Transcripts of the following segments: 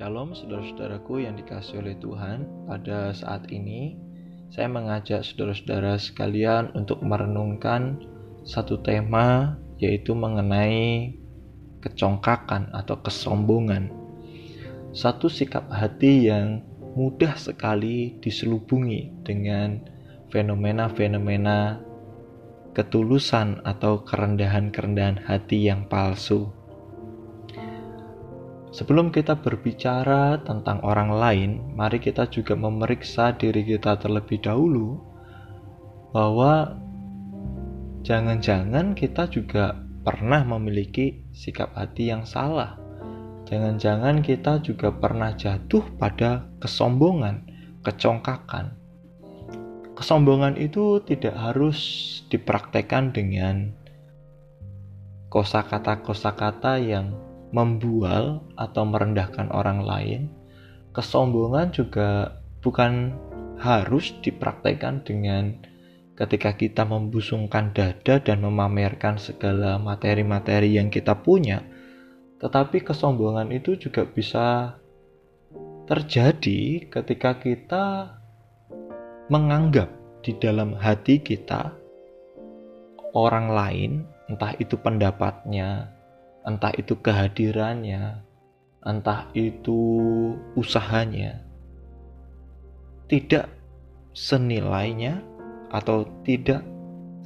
Shalom saudara-saudaraku yang dikasihi oleh Tuhan. Pada saat ini saya mengajak saudara-saudara sekalian untuk merenungkan satu tema, yaitu mengenai kecongkakan atau kesombongan. Satu sikap hati yang mudah sekali diselubungi dengan fenomena-fenomena ketulusan atau kerendahan-kerendahan hati yang palsu. Sebelum kita berbicara tentang orang lain, mari kita juga memeriksa diri kita terlebih dahulu, bahwa jangan-jangan kita juga pernah memiliki sikap hati yang salah. Jangan-jangan kita juga pernah jatuh pada kesombongan, kecongkakan. Kesombongan itu tidak harus dipraktekkan dengan kosakata-kosakata yang membual atau merendahkan orang lain. Kesombongan juga bukan harus dipraktekkan dengan ketika kita membusungkan dada dan memamerkan segala materi-materi yang kita punya. Tetapi kesombongan itu juga bisa terjadi ketika kita menganggap di dalam hati kita orang lain, entah itu pendapatnya, entah itu kehadirannya, entah itu usahanya, tidak senilainya atau tidak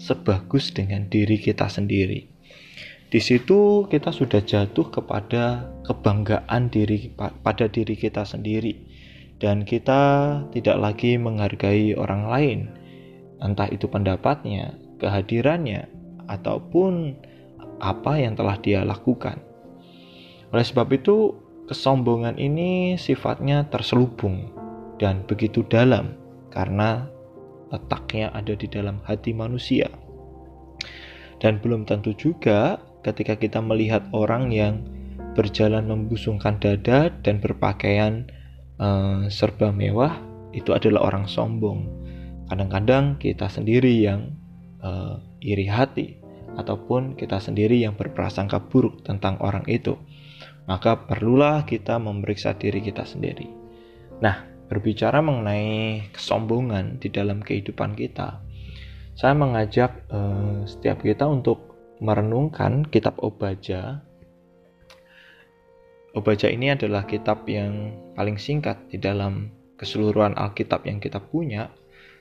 sebagus dengan diri kita sendiri. Di situ kita sudah jatuh kepada kebanggaan pada diri kita sendiri, dan kita tidak lagi menghargai orang lain, entah itu pendapatnya, kehadirannya, ataupun apa yang telah dia lakukan. Oleh sebab itu, kesombongan ini sifatnya terselubung dan begitu dalam karena letaknya ada di dalam hati manusia. Dan belum tentu juga ketika kita melihat orang yang berjalan membusungkan dada dan berpakaian serba mewah, itu adalah orang sombong. Kadang-kadang kita sendiri yang iri hati, ataupun kita sendiri yang berprasangka buruk tentang orang itu. Maka perlulah kita memeriksa diri kita sendiri. Nah, berbicara mengenai kesombongan di dalam kehidupan kita, saya mengajak setiap kita untuk merenungkan kitab Obaja. Obaja ini adalah kitab yang paling singkat di dalam keseluruhan Alkitab yang kita punya,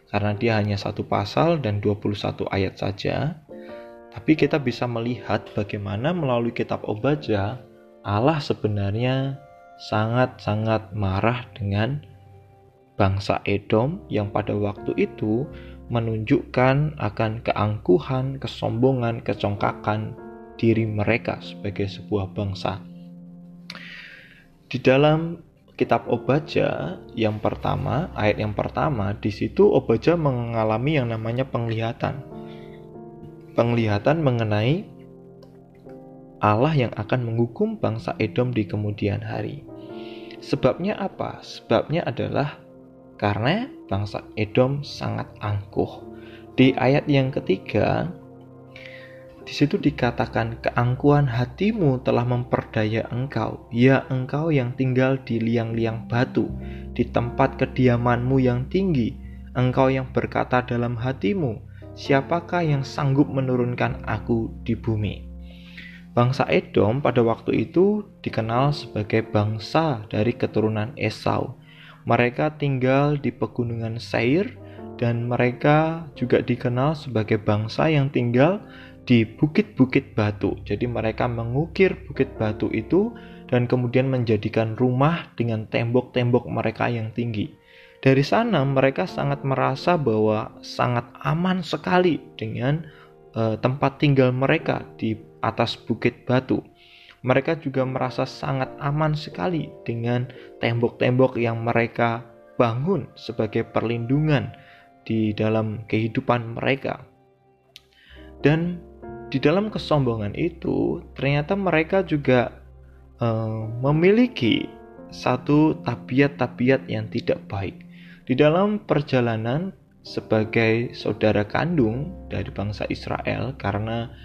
karena dia hanya satu pasal dan 21 ayat saja. Tapi kita bisa melihat bagaimana melalui kitab Obaja, Allah sebenarnya sangat-sangat marah dengan bangsa Edom yang pada waktu itu menunjukkan akan keangkuhan, kesombongan, kecongkakan diri mereka sebagai sebuah bangsa. Di dalam kitab Obaja yang pertama, ayat yang pertama, di situ Obaja mengalami yang namanya penglihatan mengenai Allah yang akan menghukum bangsa Edom di kemudian hari. Sebabnya apa? Sebabnya adalah karena bangsa Edom sangat angkuh. Di ayat yang ketiga, di situ dikatakan, keangkuhan hatimu telah memperdaya engkau, ya engkau yang tinggal di liang-liang batu, di tempat kediamanmu yang tinggi. Engkau yang berkata dalam hatimu, siapakah yang sanggup menurunkan aku di bumi? Bangsa Edom pada waktu itu dikenal sebagai bangsa dari keturunan Esau. Mereka tinggal di pegunungan Seir, dan mereka juga dikenal sebagai bangsa yang tinggal di bukit-bukit batu. Jadi mereka mengukir bukit batu itu dan kemudian menjadikan rumah dengan tembok-tembok mereka yang tinggi. Dari sana mereka sangat merasa bahwa sangat aman sekali dengan tempat tinggal mereka di atas bukit batu. Mereka juga merasa sangat aman sekali dengan tembok-tembok yang mereka bangun sebagai perlindungan di dalam kehidupan mereka. Dan di dalam kesombongan itu ternyata mereka juga memiliki satu tabiat-tabiat yang tidak baik. Di dalam perjalanan sebagai saudara kandung dari bangsa Israel, karena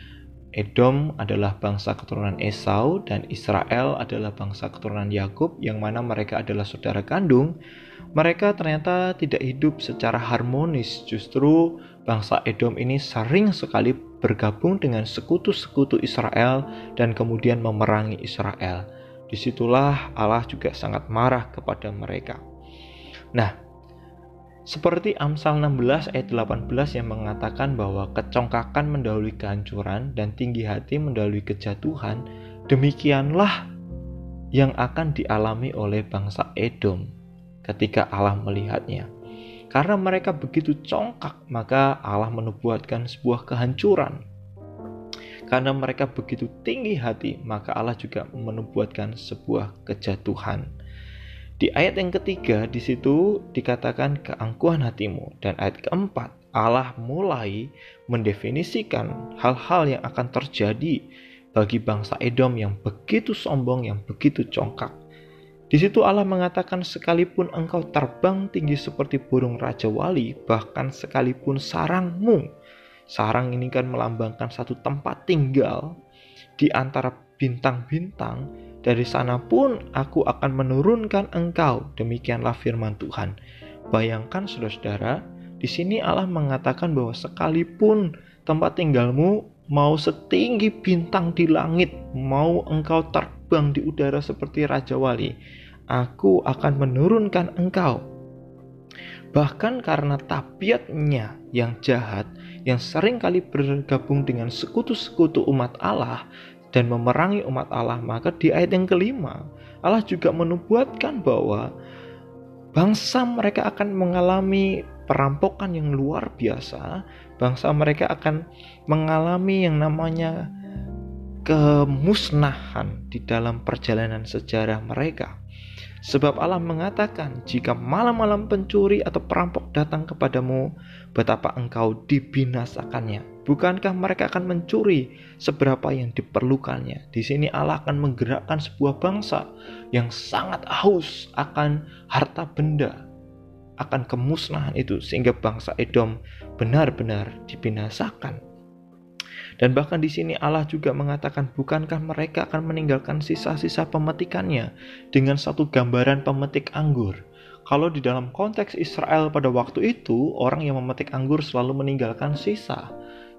Edom adalah bangsa keturunan Esau dan Israel adalah bangsa keturunan Yakub, yang mana mereka adalah saudara kandung. Mereka ternyata tidak hidup secara harmonis. Justru bangsa Edom ini sering sekali bergabung dengan sekutu-sekutu Israel dan kemudian memerangi Israel. Disitulah Allah juga sangat marah kepada mereka. Nah, seperti Amsal 16 ayat 18 yang mengatakan bahwa kecongkakan mendahului kehancuran dan tinggi hati mendahului kejatuhan, demikianlah yang akan dialami oleh bangsa Edom ketika Allah melihatnya. Karena mereka begitu congkak, maka Allah menubuatkan sebuah kehancuran. Karena mereka begitu tinggi hati, maka Allah juga menubuatkan sebuah kejatuhan. Di ayat yang ketiga, di situ dikatakan keangkuhan hatimu. Dan ayat keempat, Allah mulai mendefinisikan hal-hal yang akan terjadi bagi bangsa Edom yang begitu sombong, yang begitu congkak. Di situ Allah mengatakan, sekalipun engkau terbang tinggi seperti burung raja wali, bahkan sekalipun sarangmu. Sarang ini kan melambangkan satu tempat tinggal di antara bintang-bintang. Dari sana pun aku akan menurunkan engkau, demikianlah firman Tuhan. Bayangkan saudara-saudara, di sini Allah mengatakan bahwa sekalipun tempat tinggalmu mau setinggi bintang di langit, mau engkau terbang di udara seperti raja wali, aku akan menurunkan engkau. Bahkan karena tabiatnya yang jahat, yang seringkali bergabung dengan sekutu-sekutu umat Allah dan memerangi umat Allah, maka di ayat yang kelima Allah juga menubuatkan bahwa bangsa mereka akan mengalami perampokan yang luar biasa. Bangsa mereka akan mengalami yang namanya kemusnahan di dalam perjalanan sejarah mereka. Sebab Allah mengatakan, jika malam-malam pencuri atau perampok datang kepadamu, betapa engkau dibinasakannya. Bukankah mereka akan mencuri seberapa yang diperlukannya? Di sini Allah akan menggerakkan sebuah bangsa yang sangat haus akan harta benda, akan kemusnahan itu, sehingga bangsa Edom benar-benar dibinasakan. Dan bahkan di sini Allah juga mengatakan, bukankah mereka akan meninggalkan sisa-sisa pemetikannya dengan satu gambaran pemetik anggur? Kalau di dalam konteks Israel pada waktu itu, orang yang memetik anggur selalu meninggalkan sisa,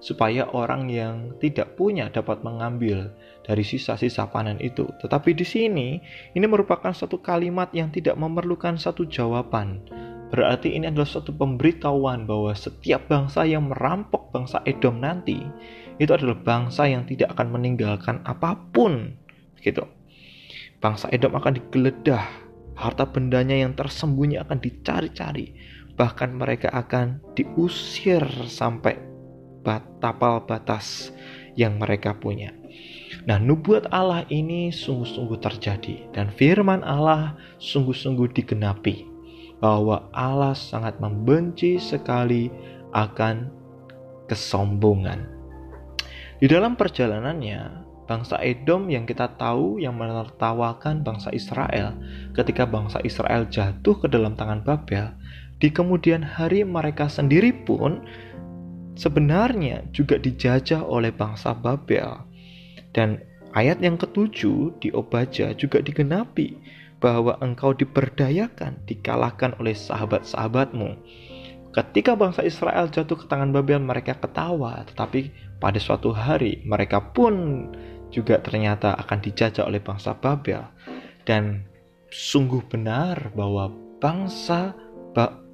supaya orang yang tidak punya dapat mengambil dari sisa-sisa panen itu. Tetapi di sini, ini merupakan satu kalimat yang tidak memerlukan satu jawaban. Berarti ini adalah suatu pemberitahuan bahwa setiap bangsa yang merampok bangsa Edom nanti, itu adalah bangsa yang tidak akan meninggalkan apapun. Gitu. Bangsa Edom akan digeledah, harta bendanya yang tersembunyi akan dicari-cari, bahkan mereka akan diusir sampai tapal batas yang mereka punya. Nah, nubuat Allah ini sungguh-sungguh terjadi dan firman Allah sungguh-sungguh digenapi, bahwa Allah sangat membenci sekali akan kesombongan. Di dalam perjalanannya, bangsa Edom yang kita tahu yang menertawakan bangsa Israel ketika bangsa Israel jatuh ke dalam tangan Babel, di kemudian hari mereka sendiri pun sebenarnya juga dijajah oleh bangsa Babel. Dan ayat yang ketujuh di Obaja juga digenapi, bahwa engkau diberdayakan, dikalahkan oleh sahabat-sahabatmu. Ketika bangsa Israel jatuh ke tangan Babel, mereka ketawa, tetapi pada suatu hari mereka pun juga ternyata akan dijajah oleh bangsa Babel. Dan sungguh benar bahwa bangsa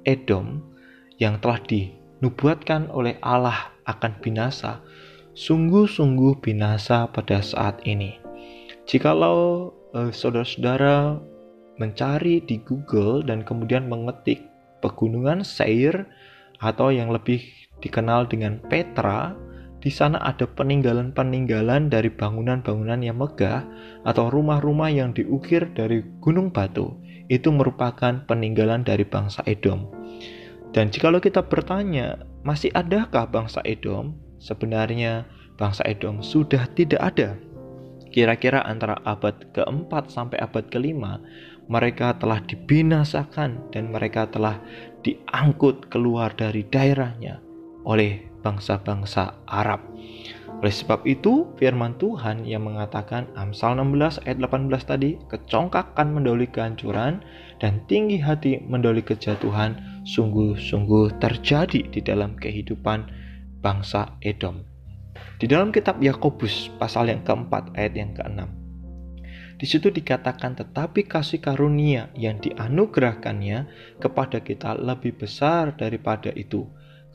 Edom yang telah dinubuatkan oleh Allah akan binasa, sungguh-sungguh binasa pada saat ini. Jikalau saudara-saudara mencari di Google dan kemudian mengetik pegunungan Seir atau yang lebih dikenal dengan Petra, di sana ada peninggalan-peninggalan dari bangunan-bangunan yang megah atau rumah-rumah yang diukir dari gunung batu. Itu merupakan peninggalan dari bangsa Edom. Dan jikalau kita bertanya, masih adakah bangsa Edom? Sebenarnya bangsa Edom sudah tidak ada. Kira-kira antara abad keempat sampai abad kelima, mereka telah dibinasakan dan mereka telah diangkut keluar dari daerahnya oleh bangsa-bangsa Arab. Oleh sebab itu, firman Tuhan yang mengatakan Amsal 16 ayat 18 tadi, kecongkakan mendahului kehancuran dan tinggi hati mendahului kejatuhan, sungguh-sungguh terjadi di dalam kehidupan bangsa Edom. Di dalam kitab Yakobus pasal yang keempat ayat yang keenam, di situ dikatakan, tetapi kasih karunia yang dianugerahkannya kepada kita lebih besar daripada itu.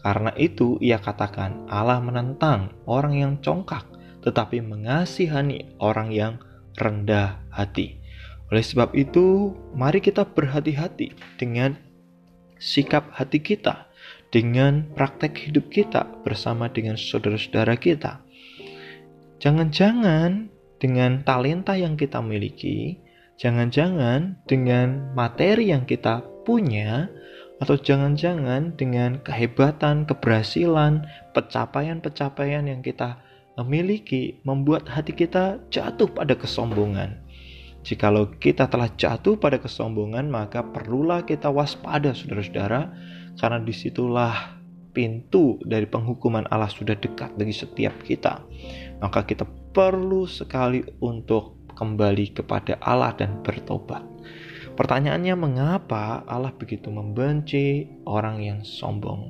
Karena itu ia katakan, Allah menentang orang yang congkak, tetapi mengasihani orang yang rendah hati. Oleh sebab itu, mari kita berhati-hati dengan sikap hati kita, dengan praktek hidup kita bersama dengan saudara-saudara kita. Jangan-jangan dengan talenta yang kita miliki, jangan-jangan dengan materi yang kita punya, atau jangan-jangan dengan kehebatan, keberhasilan, pencapaian-pencapaian yang kita miliki membuat hati kita jatuh pada kesombongan. Jikalau kita telah jatuh pada kesombongan, maka perlulah kita waspada, saudara-saudara, karena disitulah pintu dari penghukuman Allah sudah dekat bagi setiap kita. Maka kita perlu sekali untuk kembali kepada Allah dan bertobat. Pertanyaannya, mengapa Allah begitu membenci orang yang sombong?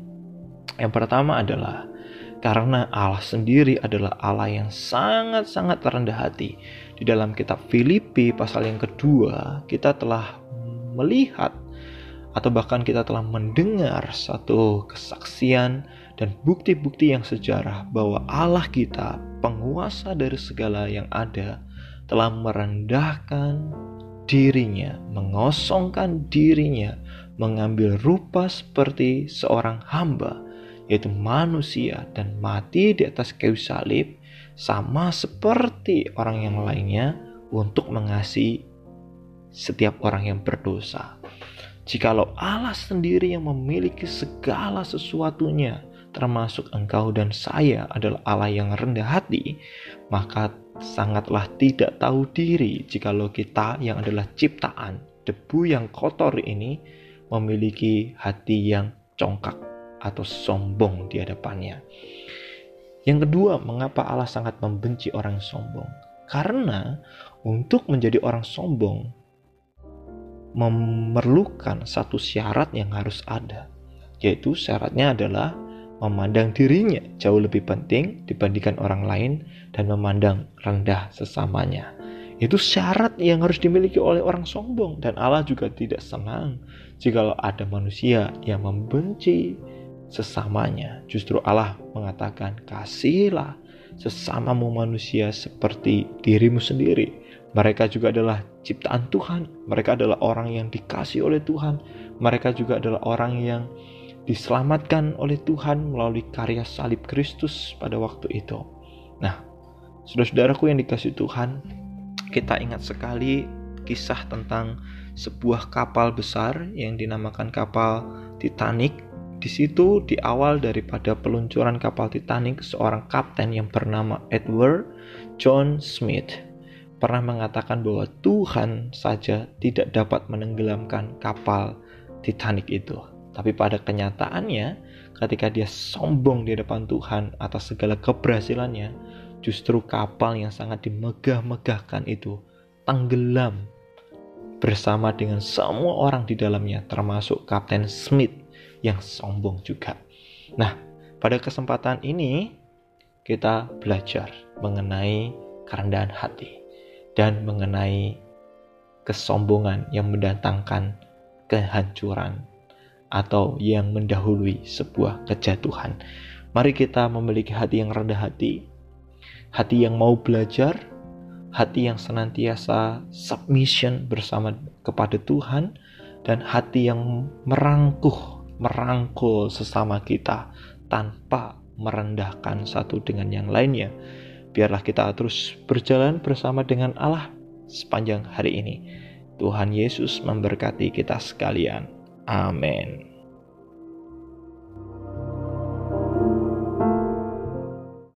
Yang pertama adalah karena Allah sendiri adalah Allah yang sangat-sangat rendah hati. Di dalam kitab Filipi pasal yang kedua, kita telah melihat atau bahkan kita telah mendengar satu kesaksian dan bukti-bukti yang sejarah bahwa Allah kita, penguasa dari segala yang ada, telah merendahkan dirinya, mengosongkan dirinya, mengambil rupa seperti seorang hamba, yaitu manusia, dan mati di atas kayu salib sama seperti orang yang lainnya untuk mengasihi setiap orang yang berdosa. Jikalau Allah sendiri yang memiliki segala sesuatunya, termasuk engkau dan saya, adalah Allah yang rendah hati, maka sangatlah tidak tahu diri jikalau kita yang adalah ciptaan, debu yang kotor ini, memiliki hati yang congkak atau sombong di hadapannya. Yang kedua, mengapa Allah sangat membenci orang sombong? Karena untuk menjadi orang sombong memerlukan satu syarat yang harus ada, yaitu syaratnya adalah memandang dirinya jauh lebih penting dibandingkan orang lain dan memandang rendah sesamanya. Itu syarat yang harus dimiliki oleh orang sombong, dan Allah juga tidak senang jikalau ada manusia yang membenci sesamanya. Justru Allah mengatakan, kasihilah sesamamu manusia seperti dirimu sendiri. Mereka juga adalah ciptaan Tuhan, mereka adalah orang yang dikasihi oleh Tuhan, mereka juga adalah orang yang diselamatkan oleh Tuhan melalui karya salib Kristus pada waktu itu. Nah, saudara-saudaraku yang dikasihi Tuhan, kita ingat sekali kisah tentang sebuah kapal besar yang dinamakan kapal Titanic. Di situ, di awal daripada peluncuran kapal Titanic, seorang kapten yang bernama Edward John Smith pernah mengatakan bahwa Tuhan saja tidak dapat menenggelamkan kapal Titanic itu. Tapi pada kenyataannya, ketika dia sombong di hadapan Tuhan atas segala keberhasilannya, justru kapal yang sangat dimegah-megahkan itu tenggelam bersama dengan semua orang di dalamnya, termasuk Kapten Smith yang sombong juga. Nah, pada kesempatan ini kita belajar mengenai kerendahan hati dan mengenai kesombongan yang mendatangkan kehancuran atau yang mendahului sebuah kejatuhan. Mari kita memiliki hati yang rendah hati, hati yang mau belajar, hati yang senantiasa submission bersama kepada Tuhan, dan hati yang merangkul sesama kita tanpa merendahkan satu dengan yang lainnya. Biarlah kita terus berjalan bersama dengan Allah sepanjang hari ini. Tuhan Yesus memberkati kita sekalian. Amin.